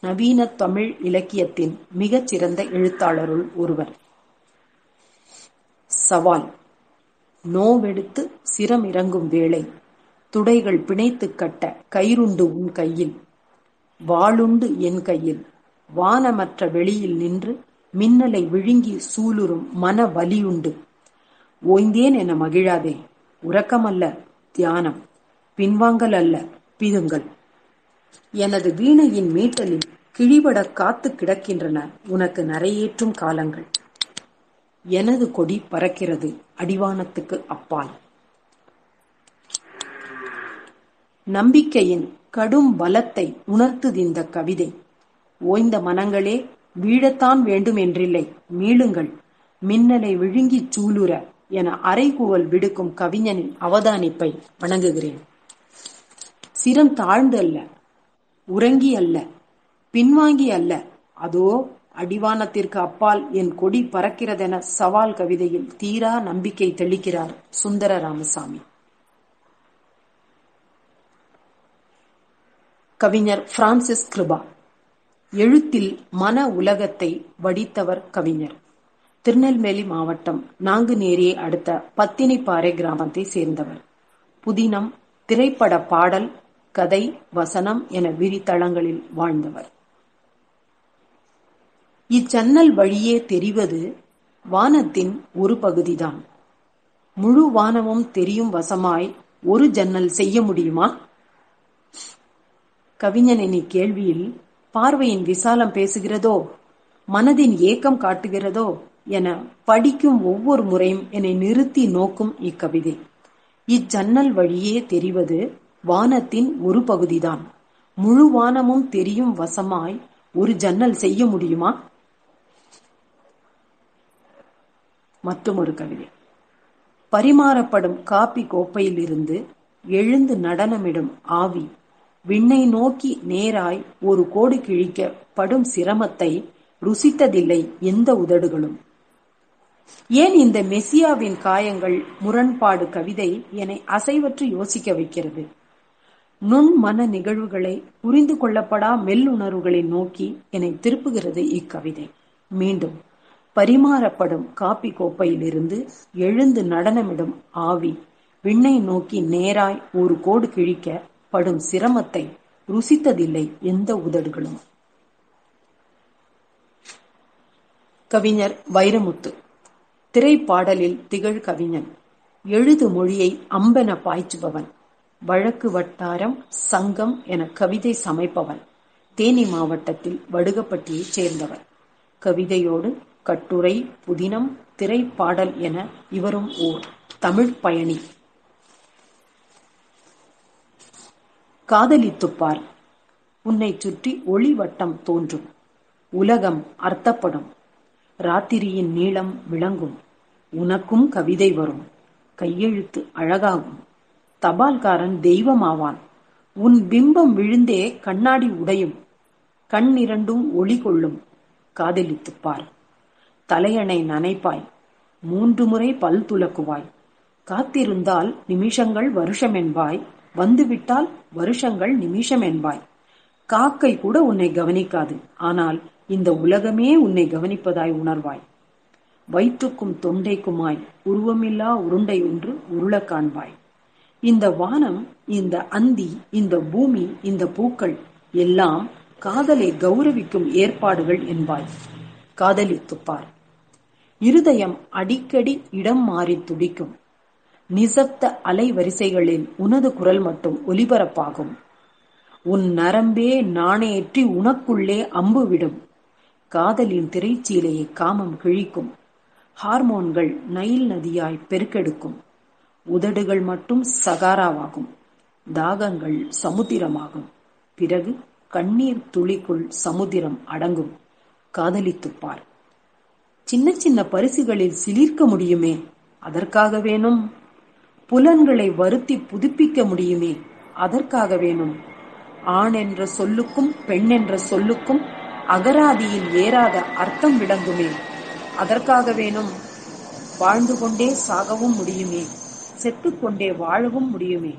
நவீன தமிழ் இலக்கியத்தின் மிகச்சிறந்த எழுத்தாளருள் ஒருவர். சவால். நோவெடுத்து சிரமிறங்கும் வேளை, துடைகள் பிணைத்து கட்ட கயிறுண்டு உன் கையில், வாளுண்டு என் கையில், வானமற்ற வெளியில் நின்று மின்னலை விழுங்கி சூளுறும் மன வலியுண்டு. ஓய்ந்தேன் என மகிழாதே, உறக்கமல்ல தியானம், பின்வாங்கல் அல்ல பிதுங்கள். எனது வீணையின் மீட்டலில் கிழிபட காத்து கிடக்கின்றன உனக்கு நரையேற்றும் காலங்கள். எனது கொடி பறக்கிறது அடிவானத்துக்கு அப்பால். நம்பிக்கையின் கடும் பலத்தை உணர்த்துதிந்த கவிதை. ஓய்ந்த மனங்களே, வீழத்தான் வேண்டும் என்றில்லை, மீளுங்கள், மின்னலை விழுங்கி சூளுற என அறைகூவல் விடுக்கும் கவிஞனின் அவதானிப்பை வணங்குகிறேன். சிரம் தாழ்ந்து அல்ல, உறங்கி அல்ல, பின்வாங்கி அல்ல, அதோ அடிவானத்திற்கு அப்பால் என் கொடி பறக்கிறதென சவால் கவிதையில் தீரா நம்பிக்கை தெளிக்கிறார் சுந்தர ராமசாமி. கவிஞர் பிரான்சிஸ் கிருபா. எழுத்தில் மன உலகத்தை வடித்தவர் கவிஞர். திருநெல்வேலி மாவட்டம் நாங்குநேரியை அடுத்த பத்தினிப்பாறை கிராமத்தை சேர்ந்தவர். புதினம், திரைப்பட பாடல், கதை, வசனம் என விரித்தளங்களில் வாழ்ந்தவர். இச்சன்னல் வழியே தெரிவது வானத்தின் ஒரு பகுதிதான். முழு வானமும் தெரியும் வசமாய் ஒரு ஜன்னல் செய்ய முடியுமா? கவிஞனின் இக்கேள்வியில் பார்வையின் விசாலம் பேசுகிறதோ, மனதின் ஏக்கம் காட்டுகிறதோ என படிக்கும் ஒவ்வொரு முறையும் என்னை நிறுத்தி நோக்கும் இக்கவிதை. இச்சன்னல் வழியே தெரிவது வானத்தின் ஒரு பகுதிதான். முழு வானமும் தெரியும் வசமாய் ஒரு ஜன்னல் செய்ய முடியுமா? மற்றும் ஒரு கவிதை. பரிமாறப்படும் காப்பி கோப்பையில் இருந்து எழுந்து நடனமிடும் ஆவி விண்ணை நோக்கி நேராய் ஒரு கோடு கிழிக்க படும் சிரமத்தை ருசித்ததில்லை எந்த உதடுகளும். ஏன் இந்த மெசியாவின் காயங்கள் முரண்பாடு கவிதை என்னை அசைவற்று யோசிக்க வைக்கிறது. நுண் மன நிகழ்வுகளை புரிந்து கொள்ளப்படா மெல்லுணர்வுகளை நோக்கி என்னை திருப்புகிறது இக்கவிதை. மீண்டும் பரிமாறப்படும் காப்பி கோப்பையிலிருந்து எழுந்து நடனமிடும் ஆவி விண்ணை நோக்கி நேராய் ஒரு கோடு கிழிக்க படும் சிரமத்தை ருசித்ததில்லை எந்த உதடுகளும். கவிஞர் வைரமுத்து. திரைப்பாடலில் திகழ் கவிஞன், எழுது மொழியை அம்பென பாய்ச்சுபவன், வழக்கு வட்டாரம் சங்கம் என கவிதை சமைப்பவன், தேனி மாவட்டத்தில் வடுகப்பட்டியைச் சேர்ந்தவன். கவிதையோடு கட்டுரை, புதினம், திரைப்பாடல் என இவரும் ஓர் தமிழ் பயணி. காதலித்துப்பார், உன்னை சுற்றி ஒளிவட்டம் தோன்றும், உலகம் அர்த்தப்படும், ராத்திரியின் நீளம் விளங்கும், உனக்கும் கவிதை வரும், கையெழுத்து அழகாகும், தபால்காரன் தெய்வமாவான், உன் பிம்பம் விழுந்தே கண்ணாடி உடையும், கண்ணிரண்டும் ஒளி கொள்ளும், காதலித்துப்பார், தலையணை நனைப்பாய், மூன்று முறை பல் துலக்குவாய், காத்திருந்தால் நிமிஷங்கள் வருஷம் என்பாய், வந்துவிட்டால் வருஷங்கள் நிமிஷம் என்பாய், காக்கை கூட உன்னை கவனிக்காது, ஆனால் இந்த உலகமே உன்னை கவனிப்பதாய் உணர்வாய், வயிற்றுக்கும் தொண்டைக்குமாய் உருவமில்லா உருண்டை ஒன்று உருள காண்பாய், இந்த வானம், இந்த அந்தி, இந்த பூமி, இந்த பூக்கள் எல்லாம் காதலை கௌரவிக்கும் ஏற்பாடுகள் என்பாய். காதலித்துப்பார். இருதயம் அடிக்கடி இடம் மாறி துடிக்கும், நிசப்த அலைவரிசைகளில் உனது குரல் மட்டும் ஒலிபரப்பாகும், உன் நரம்பே நாணேற்றி உனக்குள்ளே அம்புவிடும், காதலின் திரைச்சீலையை காமம் கிழிக்கும், ஹார்மோன்கள் நைல் நதியாய் பெருக்கெடுக்கும், உதடுகள் மட்டும் சகாராவாகும், தாகங்கள் சமுத்திரமாகும், பிறகு கண்ணீர் துளிக்குள் சமுத்திரம் அடங்கும். காதலித்துப்பார். சின்ன சின்ன பரிசுகளில் சிலிர்க்க முடியுமே, அதற்காக வேணும், புலன்களை வருத்தி புதுப்பிக்க முடியுமே, அதற்காக வேணும், ஆண் என்ற சொல்லுக்கும் பெண் என்ற சொல்லுக்கும் அகராதியில் ஏறாத அர்த்தம் விளங்குமே, அதற்காக வேணும், வாழ்ந்து கொண்டே சாகவும் முடியுமே, செத்துக்கொண்டே வாழவும் முடியுமே,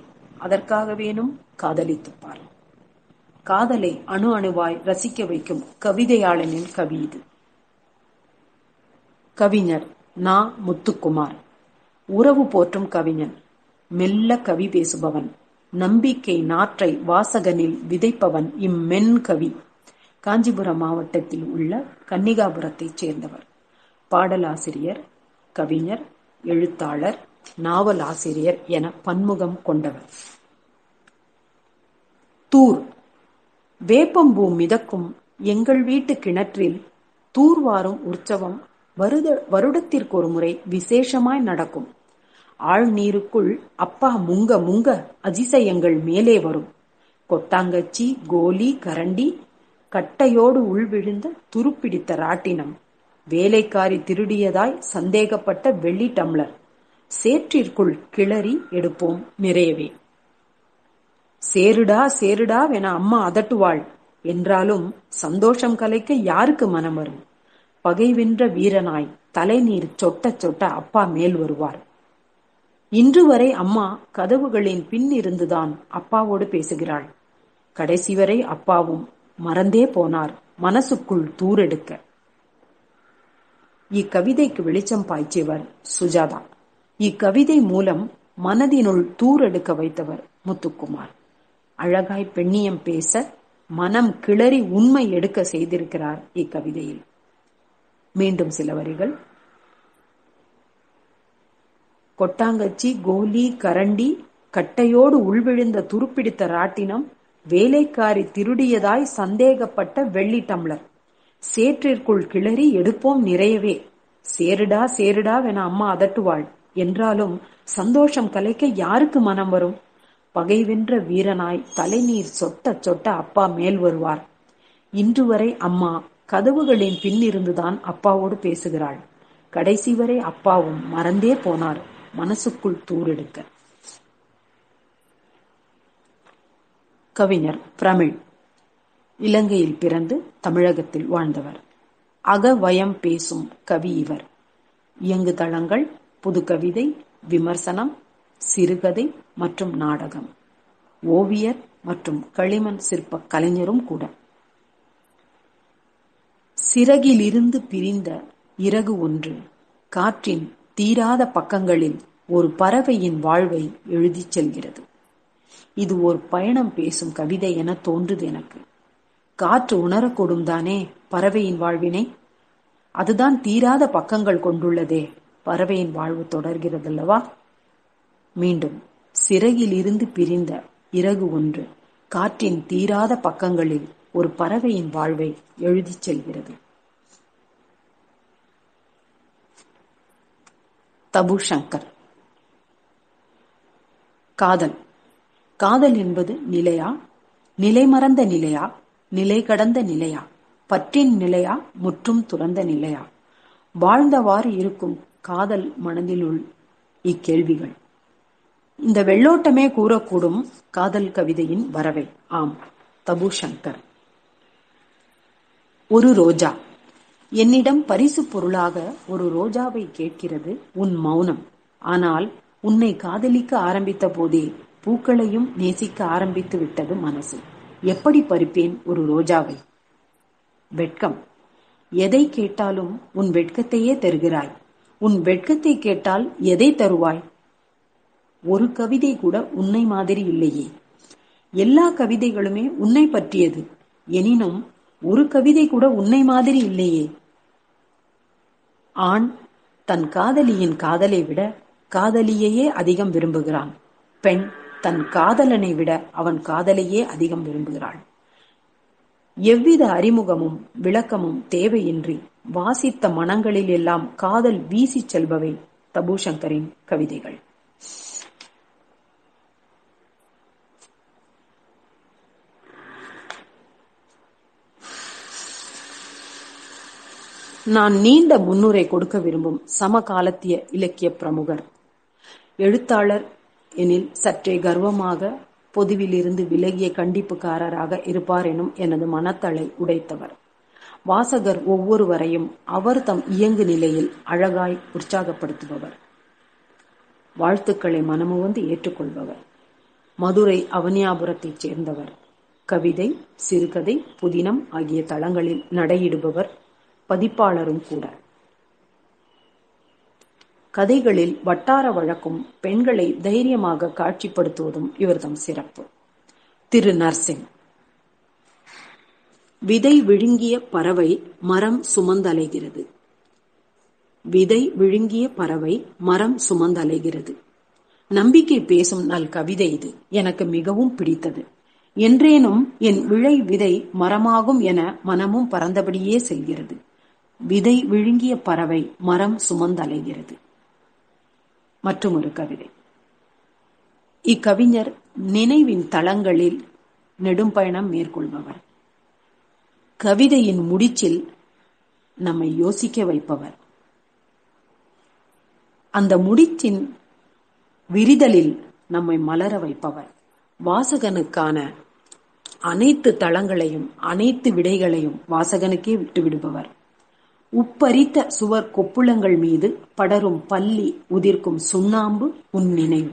அதற்காக வேணும், காதலித்துப்பார். காதலை அணு அணுவாய் ரசிக்க வைக்கும் கவிதையாளனின் கவி இது. கவிஞர் நா. முத்துக்குமார். உறவு போற்றும் கவிஞன், மெல்ல கவி பேசுபவன், நம்பிக்கை நாற்றை வாசகனில் விதைப்பவன் இம்மென் கவி. காஞ்சிபுரம் மாவட்டத்தில் உள்ள கன்னிகாபுரத்தைச் சேர்ந்தவர். பாடலாசிரியர், கவிஞர், எழுத்தாளர், நாவலாசிரியர் என பன்முகம் கொண்டவர். தூர். வேப்பம்பூ மிதக்கும் எங்கள் வீட்டு கிணற்றில் தூர்வாரும் உற்சவம் வருட வருடத்திற்கு ஒரு முறை விசேஷமாய் நடக்கும். ஆழ்நீருக்குள் அப்பா முங்க முங்க அதிசயங்கள் மேலே வரும். கொட்டாங்கச்சி, கோலி, கரண்டி, கட்டையோடு உள்விழுந்த துருப்பிடித்த ராட்டினம், வேலைக்காரி திருடியதாய் சந்தேகப்பட்ட வெள்ளி டம்ளர், சேற்றிற்குள் கிளறி எடுப்போம் நிறையவே. சேருடா சேருடாவென அம்மா அதட்டுவாள் என்றாலும் சந்தோஷம் கலைக்க யாருக்கு மனம் வரும்? பகைவென்ற வீரனாய் தலைநீர் சொட்ட சொட்ட அப்பா மேல் வருவார். இன்று வரை அம்மா கதவுகளின் பின் இருந்துதான் அப்பாவோடு பேசுகிறாள். கடைசி வரை அப்பாவும் மறந்தே போனார் மனசுக்குள் தூரெடுக்க. இக்கவிதைக்கு வெளிச்சம் பாய்ச்சியவர் சுஜாதா. இக்கவிதை மூலம் மனதினுள் தூரெடுக்க வைத்தவர் முத்துக்குமார். அழகாய் பெண்ணியம் பேச, மனம் கிளறி உண்மை எடுக்க செய்திருக்கிறார் இக்கவிதையில். மீண்டும் சில வரிகள். கொட்டாங்கச்சி, கோலி, கரண்டி, கட்டையோடு உள்விழுந்த துருப்பிடித்த ராட்டினம், வேலைக்காரி திருடியதாய் சந்தேகப்பட்ட வெள்ளி டம்ளர், சேற்றிற்குள் கிளறி எடுப்போம் நிறையவே, சேருடா சேருடாவென அம்மா அதட்டுவாள் என்றாலும் சந்தோஷம் கலைக்க யாருக்கு மனம் வரும்? பகைவென்ற வீரனாய் தலைநீர் சொட்ட சொட்ட அப்பா மேல் வருவார். இன்று வரை அம்மா கதவுகளின் பின்னிருந்துதான் அப்பாவோடு பேசுகிறாள். கடைசி வரை அப்பாவும் மறந்தே போனார் மனசுக்குள் தூரெடுக்க. கவிஞர் பிரமிழ். இலங்கையில் பிறந்து தமிழகத்தில் வாழ்ந்தவர். அகவயம் பேசும் கவி இவர். இயங்கு தளங்கள், புதுக்கவிதை, விமர்சனம், சிறுகதை மற்றும் நாடகம், ஓவியர் மற்றும் களிமண் சிற்ப கலைஞரும் கூட. சிறகிலிருந்து பிரிந்த இறகு ஒன்று காற்றின் தீராத பக்கங்களில் ஒரு பறவையின் வாழ்வை எழுதிச் செல்கிறது. இது ஒரு பயணம் பேசும் கவிதை என தோன்றுது எனக்கு. காற்று உணரக்கூடும் தானே பறவையின் வாழ்வினை, அதுதான் தீராத பக்கங்கள் கொண்டுள்ளதே. பறவையின் வாழ்வு தொடர்கிறது அல்லவா. மீண்டும், சிறகில் இருந்து பிரிந்த இறகு ஒன்று காற்றின் தீராத பக்கங்களில் ஒரு பறவையின் வாழ்வை எழுதிச் செல்கிறது. தபு சங்கர். காதல். காதல் என்பது நிலையா, நிலை மறந்த நிலையா, நிலை கடந்த நிலையா, பற்றின் நிலையா, முற்றும் துறந்த நிலையா? வாழ்ந்தவாறு இருக்கும் காதல் மனதிலுள் இக்கேள்விகள். இந்த வெள்ளோட்டமே கூறக்கூடும் காதல் கவிதையின் வரவை. ஆம், தபு சங்கர். ஒரு ரோஜா என்னிடம் பரிசு பொருளாக ஒரு ரோஜாவை கேட்கிறது உன் மௌனம். ஆனால் உன்னை காதலிக்க ஆரம்பித்த போதே பூக்களையும் நேசிக்க ஆரம்பித்து விட்டது மனசு. எப்படி பறிப்பேன் ஒரு ரோஜாவை? வெட்கம். எதை கேட்டாலும் உன் வெட்கத்தையே தருகிறாய். உன் வெட்கத்தை கேட்டால் எதை தருவாய்? ஒரு கவிதை கூட உன்னை மாதிரி இல்லையே. எல்லா கவிதைகளுமே உன்னை பற்றியது. எனினும் ஒரு கவிதை கூட உன்னை மாதிரி இல்லையே. ஆண் தன் காதலியின் காதலை விட காதலியையே அதிகம் விரும்புகிறான். பெண் தன் காதலனை விட அவன் காதலையே அதிகம் விரும்புகிறாள். எவ்வித அறிமுகமும் விளக்கமும் தேவையின்றி வாசித்த மனங்களில் எல்லாம் காதல் வீசி செல்பவை தபு சங்கரின் கவிதைகள். நான் நீண்ட முன்னுரை கொடுக்க விரும்பும் சமகாலத்திய இலக்கிய பிரமுகர், எழுத்தாளர் எனில் சற்றே கர்வமாக பொதுவிலிருந்து விலகிய கண்டிப்புக்காரராக இருப்பார் எனும் எனது மனத்தளை உடைத்தவர். வாசகர் ஒவ்வொருவரையும் அவர் தம் இயங்கு நிலையில் அழகாய் உற்சாகப்படுத்துபவர். வாழ்த்துக்களை மனமுவந்து ஏற்றுக்கொள்பவர். மதுரை அவனியாபுரத்தைச் சேர்ந்தவர். கவிதை, சிறுகதை, புதினம் ஆகிய தளங்களில் நடையிடுபவர். பதிப்பாளரும் கூட. கதைகளில் வட்டார வழக்கும் பெண்களை தைரியமாக காட்சிப்படுத்துவதும் இவர்தம் சிறப்பு. திரு நர்சிங். விதை விழுங்கிய பறவை மரம் சுமந்தலைகிறது. விதை விழுங்கிய பறவை மரம் சுமந்தலைகிறது. நம்பிக்கை பேசும் நல் கவிதை இது. எனக்கு மிகவும் பிடித்தது. என்றேனும் என் விளை விதை மரமாகும் என மனமும் பறந்தபடியே செல்கிறது. விதை விழுங்கிய பறவை மரம் சுமந்தலைகிறது. மற்றும் ஒரு கவிதை. இக்கவிஞர் நினைவின் தளங்களில் நெடும் பயணம் மேற்கொள்பவர். கவிதையின் முடிச்சில் நம்மை யோசிக்க வைப்பவர். அந்த முடிச்சின் விரிதலில் நம்மை மலர வைப்பவர். வாசகனுக்கான அனைத்து தளங்களையும் அனைத்து விடைகளையும் வாசகனுக்கே விட்டுவிடுபவர். உப்பரித்த சுவர் கொப்புளங்கள் மீது படரும் பள்ளி உதிர்க்கும் சுண்ணாம்பு உன் நினைவு.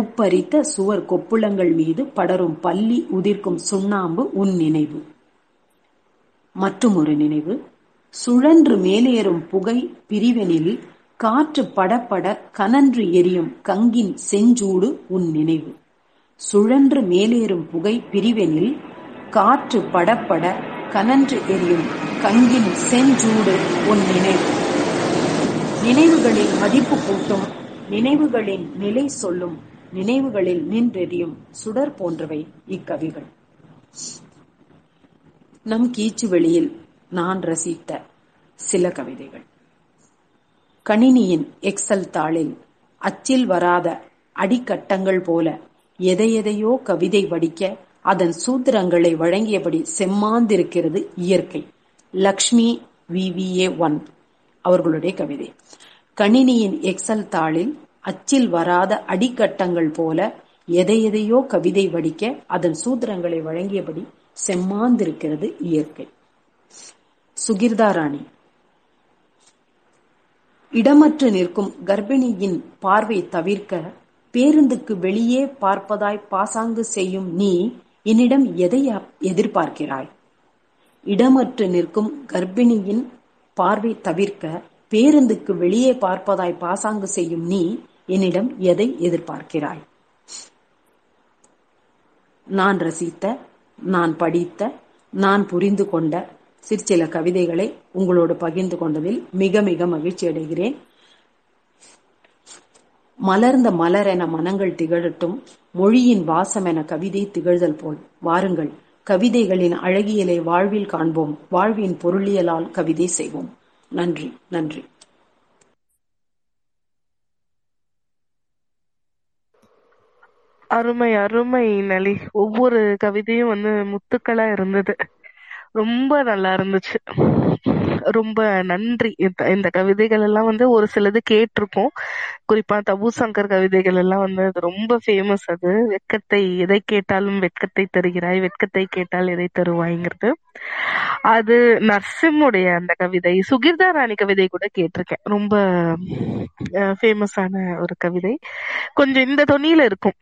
உப்பரித்த சுவர் கொப்புளங்கள் மீது படரும் பள்ளி உதிர்க்கும் சுண்ணாம்பு உன் நினைவு. மற்றும் ஒரு நினைவு. சுழன்று மேலேறும் புகை பிரிவெனில் காற்று படப்பட கனன்று எரியும் கங்கின் செஞ்சூடு உன் நினைவு. சுழன்று மேலேறும் புகை பிரிவெனில் காற்று படப்பட கனன்று எரியும் கங்கின் செஞ்சூடு உன் நினைவு. நினைவுகளில் மதிப்பு கூட்டும், நினைவுகளின் நிலை சொல்லும், நினைவுகளில் நின்றெறியும் சுடர் போன்றவை இக்கவிகள். நம் கீச்சு வெளியில் நான் ரசித்த சில கவிதைகள். கணினியின் எக்ஸல் தாளில் அச்சில் வராத அடிக்கட்டங்கள் போல எதையெதையோ கவிதை வடிக்க அதன் சூத்திரங்களை வழங்கியபடி செம்மாந்திருக்கிறது இயற்கை. லக்ஷ்மி விவிஏ ஒன் அவர்களுடைய கவிதை. கணினியின் எக்ஸல் தாளில் அச்சில் வராத அடிக்கட்டங்கள் போல எதையெதையோ கவிதை வடிக்க அதன் சூத்திரங்களை வழங்கியபடி செம்மாந்திருக்கிறது இயற்கை. சுகிர்தாராணி. இடமற்று நிற்கும் கர்ப்பிணியின் பார்வை தவிர்க்க பேருந்துக்கு வெளியே பார்ப்பதாய் பாசாங்கு செய்யும் நீ என்னிடம் எதை எதிர்பார்க்கிறாய்? இடமற்று நிற்கும் கர்ப்பிணியின் பார்வை தவிர்க்க பேருந்துக்கு வெளியே பார்ப்பதாய் பாசாங்கு செய்யும் நீ என்னிடம் எதை எதிர்பார்க்கிறாய்? நான் ரசித்த, நான் படித்த, நான் புரிந்து கொண்ட சிற்சில கவிதைகளை உங்களோடு பகிர்ந்து கொண்டதில் மிக மிக மகிழ்ச்சி அடைகிறேன். மலர்ந்த மலர் என மனங்கள் திகழட்டும், மொழியின் வாசம் என கவிதை திகழ்தல் போல் வாருங்கள். கவிதைகளின் அழகியலை வாழ்வில் காண்போம், வாழ்வின் பொருளியலால் கவிதை செய்வோம். நன்றி, நன்றி. அருமை அருமை நலி. ஒவ்வொரு கவிதையும் வந்து முத்துக்களா இருந்தது, ரொம்ப நல்லா இருந்துச்சு. ரொம்ப நன்றி. இந்த கவிதைகள் எல்லாம் வந்து ஒரு சிலது கேட்டிருக்கோம், குறிப்பா தபு சங்கர் கவிதைகள் எல்லாம் வந்து அது ரொம்ப ஃபேமஸ். அது வெட்கத்தை எதை கேட்டாலும் வெட்கத்தை தருகிறாய், வெட்கத்தை கேட்டால் எதை தருவாய்ங்கிறது. அது நர்சிம்முடைய அந்த கவிதை, சுகீர்தாராணி கவிதை கூட கேட்டிருக்கேன், ரொம்ப ஃபேமஸான ஒரு கவிதை. கொஞ்சம் இந்த தொனியில இருக்கும்,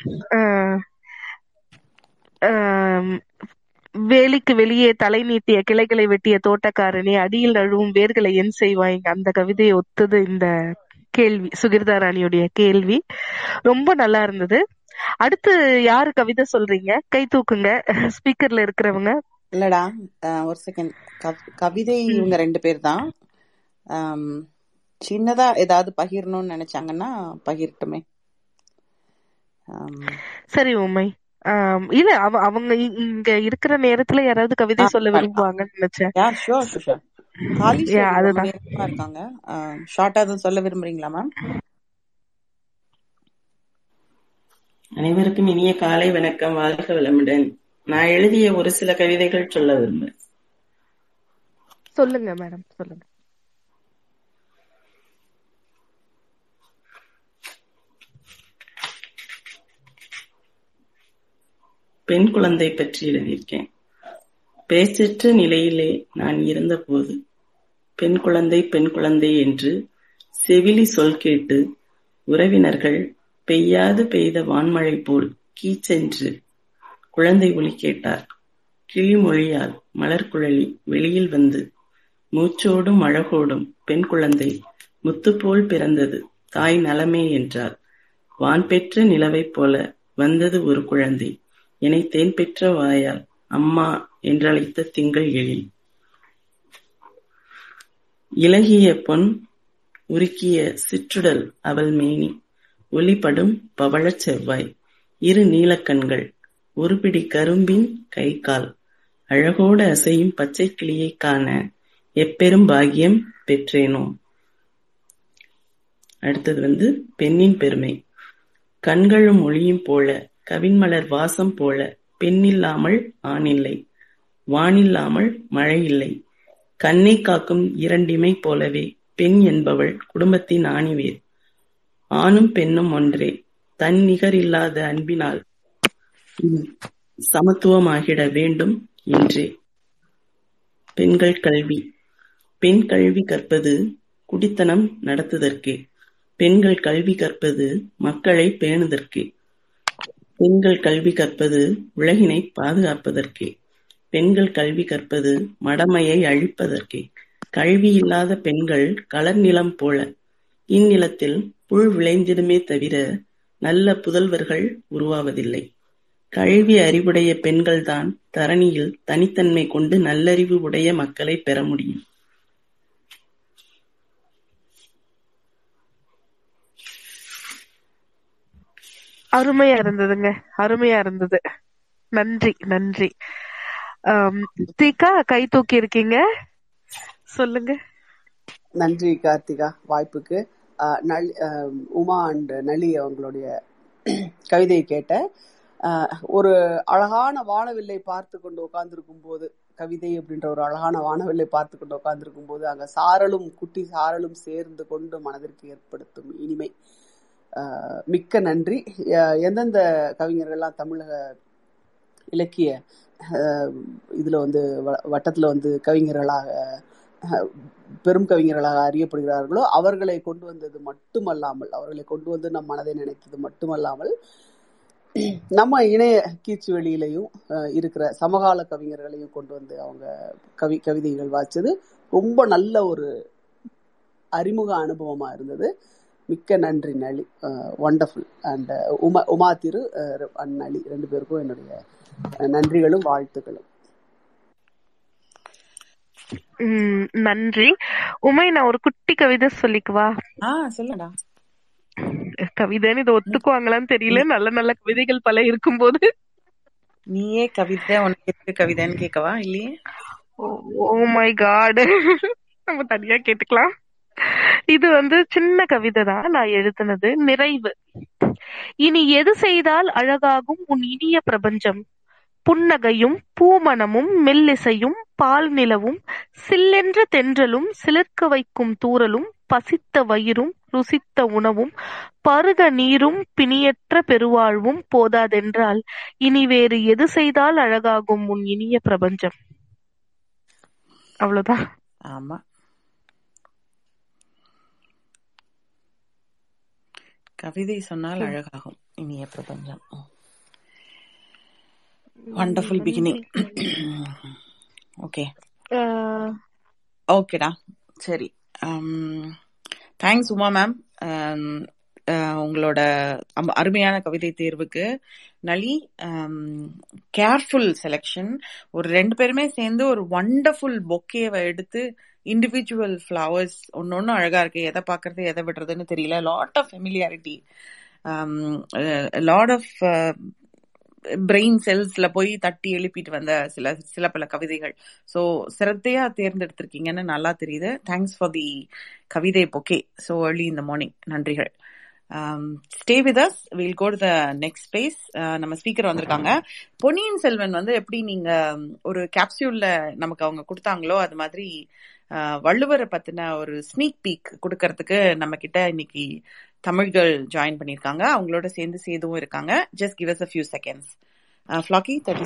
ஆஹ் வேலிக்கு வெளியே தலை நீட்டிய கிளைகளை வெட்டிய தோட்டக்காரனே அடியில் அழுவும் வேர்களை என் செய்வாங்க. அந்த கவிதையை ஒத்துது இந்த கேள்வி, சுகீர்தாராணியுடைய கேள்வி. ரொம்ப நல்லா இருந்தது. அடுத்து யாரு கவிதை சொல்றீங்க? கை தூக்குங்க ஸ்பீக்கர்ல இருக்கிறவங்க. இல்லடா ஒரு செகண்ட். கவிதை இவங்க ரெண்டு பேர் தான். சின்னதா ஏதாவது பகிரணும்னு நினைச்சாங்கன்னா பகிரட்டுமே. சரி உமை. இல்ல அவ அவங்க இங்க இருக்கிற நேரத்துல யாராவது கவிதை சொல்ல விரும்புவாங்கன்னு நினைச்சேன். சொல்ல விரும்புறீங்களா மேம்? அனைவருக்கும் இனிய காலை வணக்கம், வாழ்க வளமுடன். நான் எழுதிய ஒரு சில கவிதைகள் சொல்ல விரும்புறேன். சொல்லுங்க மேடம், சொல்லுங்க. பெண் குழந்தை பற்றி எழுதியிருக்கேன். பேச்சற்ற நிலையிலே நான் இருந்தபோது பெண் குழந்தை பெண் குழந்தை என்று செவிலி சொல் கேட்டு உறவினர்கள் பெய்யாது பெய்த வான்மழை போல் கீச்சென்று குழந்தை ஒலி கேட்டார். கிளிமொழியால் மலர்குழலி வெளியில் வந்து மூச்சோடும் அழகோடும் பெண் குழந்தை முத்துப்போல் பிறந்தது, தாய் நலமே என்றார். வான் பெற்ற நிலவை போல வந்தது ஒரு குழந்தை, என்னை தேன் பெற்ற வாயால் அம்மா என்றழைத்த திங்கள் எழில். இலகிய பொன் உருக்கிய சிற்றுடல் அவள் மேனி, ஒளிபடும் பவளச் செவ்வாய், இரு நீலக்கண்கள், ஒரு பிடி கரும்பின் கை கால், அழகோடு அசையும் பச்சை கிளியை காண எப்பெரும் பாகியம் பெற்றேனோ. அடுத்தது வந்து பெண்ணின் பெருமை. கண்களும் ஒளியும் போல, கவின்மலர் வாசம் போல, பெண்ணில்லாமல் ஆணில்லை, வானில்லாமல் மழை இல்லை. கண்ணை காக்கும் இரண்டிமை போலவே பெண் என்பவள் குடும்பத்தின் ஆணிவேர். ஆணும் பெண்ணும் ஒன்றே, தன் நிகரில்லாத அன்பினால் சமத்துவமாகிட வேண்டும் என்றே. பெண்கள் கல்வி. பெண் கல்வி கற்பது குடித்தனம் நடத்துதற்கே, பெண்கள் கல்வி கற்பது மக்களை பேணுதற்கே, பெண்கள் கல்வி கற்பது உலகினை பாதுகாப்பதற்கே, பெண்கள் கல்வி கற்பது மடமையை அழிப்பதற்கே. கல்வி இல்லாத பெண்கள் களர் நிலம் போல, இந்நிலத்தில் புல் விளைந்திடுமே தவிர நல்ல புதல்வர்கள் உருவாவதில்லை. கல்வி அறிவுடைய பெண்கள்தான் தரணியில் தனித்தன்மை கொண்டு நல்லறிவு உடைய மக்களை பெற முடியும். அருமையா இருந்ததுங்க, அருமையா இருந்தது. நன்றி, நன்றி. தீகா கை தூக்கி இருக்கீங்க, சொல்லுங்க. நன்றி கார்த்திகா வாய்ப்புக்கு. உமா அண்ட் நளி அவங்களுடைய கவிதையை கேட்ட ஒரு அழகான வானவில்லை பார்த்து கொண்டு உட்கார்ந்துருக்கும் போது, கவிதை அப்படின்ற ஒரு அழகான வானவில்லை பார்த்து கொண்டு உட்கார்ந்துருக்கும் போது அங்க சாரலும் குட்டி சாரலும் சேர்ந்து கொண்டு மனதிற்கு ஏற்படுத்தும் இனிமை. மிக்க நன்றி. எந்தெந்த கவிஞர்கள்லாம் தமிழக இலக்கிய இதில் வந்து வட்டத்தில் வந்து கவிஞர்களாக பெரும் கவிஞர்களாக அறியப்படுகிறார்களோ அவர்களை கொண்டு வந்தது மட்டுமல்லாமல், அவர்களை கொண்டு வந்து நம் மனதை நினைத்தது மட்டுமல்லாமல், நம்ம இணைய கீச்சு வெளியிலையும் இருக்கிற சமகால கவிஞர்களையும் கொண்டு வந்து அவங்க கவி கவிதைகள் வாசிச்சது ரொம்ப நல்ல ஒரு அறிமுக அனுபவமா இருந்தது. மிக்க நன்றி Nali, wonderful. And Uma Uma Thiru and Nali ரெண்டு பேருக்கும் என்னுடைய நன்றிகளும் வாழ்த்துக்களும். நன்றி. உமை, நான் ஒரு குட்டி கவிதை சொல்லிக்குவா? சொல்லுடா. கவிதைன்னு இதை ஒத்துக்குவாங்களான்னு தெரியல. நல்ல நல்ல கவிதைகள் பல இருக்கும் போது நீயே கவிதை உனக்கு கவிதைன்னு கேட்கவா? இல்லையே. ஓ மை காட், நம்ம தனியா கேட்டுக்கலாம். இது வந்து சின்ன கவிதை தான் நான் எழுதினது. நிறைவு. இனி எது செய்தால் அழகாகும் உன் இனிய பிரபஞ்சம்? புன்னகையும் பூமணமும் மெல்லிசையும் பால் நிலவும் சில்லென்ற தென்றலும் சிலிர்க்க வைக்கும் தூறலும் பசித்த வயிறும் ருசித்த உணவும் பருக நீரும் பிணியற்ற பெருவாழ்வும் போதாதென்றால் இனி வேறு எது செய்தால் அழகாகும் உன் இனிய பிரபஞ்சம்? அவ்வளவுதான். ஆமா, கவிதை சொன்னால் அழகாகும் இனிய பிரபஞ்சம். Wonderful beginning. ஓகே ஓகேடா, சரி. தேங்க்ஸ் உமா மேம் உங்களோட அருமையான கவிதை தேர்வுக்கு. நளி, கேர்ஃபுல் செலெக்ஷன். ஒரு ரெண்டு பேருமே சேர்ந்து ஒரு வண்டர்ஃபுல் பொக்கேவை எடுத்து இண்டிவிஜுவல் ஃப்ளவர்ஸ் ஒன்னு ஒன்னும் அழகா இருக்கு. எதை பாக்குறது எதை விடுறதுன்னு தெரியல. Lot of familiarity, lot of brain செல்ஸ்ல போய் தட்டி எழுப்பிட்டு வந்த சில சில பல கவிதைகள். ஸோ சிரத்தையா தேர்ந்தெடுத்திருக்கீங்கன்னு நல்லா தெரியுது. தேங்க்ஸ் ஃபார் தி கவிதை bouquet so early in the morning. நன்றிகள். Stay with us, we'll go to the next space. நம்ம ஸ்பீக்கர் வந்திருக்காங்க. பொன்னியின் செல்வன் வந்து எப்படி நீங்க ஒரு கேப்சியூல்ல நமக்கு அவங்க கொடுத்தாங்களோ அது மாதிரி வள்ளுவரை பத்தின ஒரு ஸ்னீக் பீக் கொடுக்கறதுக்கு நம்ம கிட்ட இன்னைக்கு தமிழ்கள் ஜாயின் பண்ணிருக்காங்க. அவங்களோட சேர்ந்து சேதுவும் இருக்காங்க. Just give us a few seconds. ஃப்ளாக்கி, தேர்ட்டி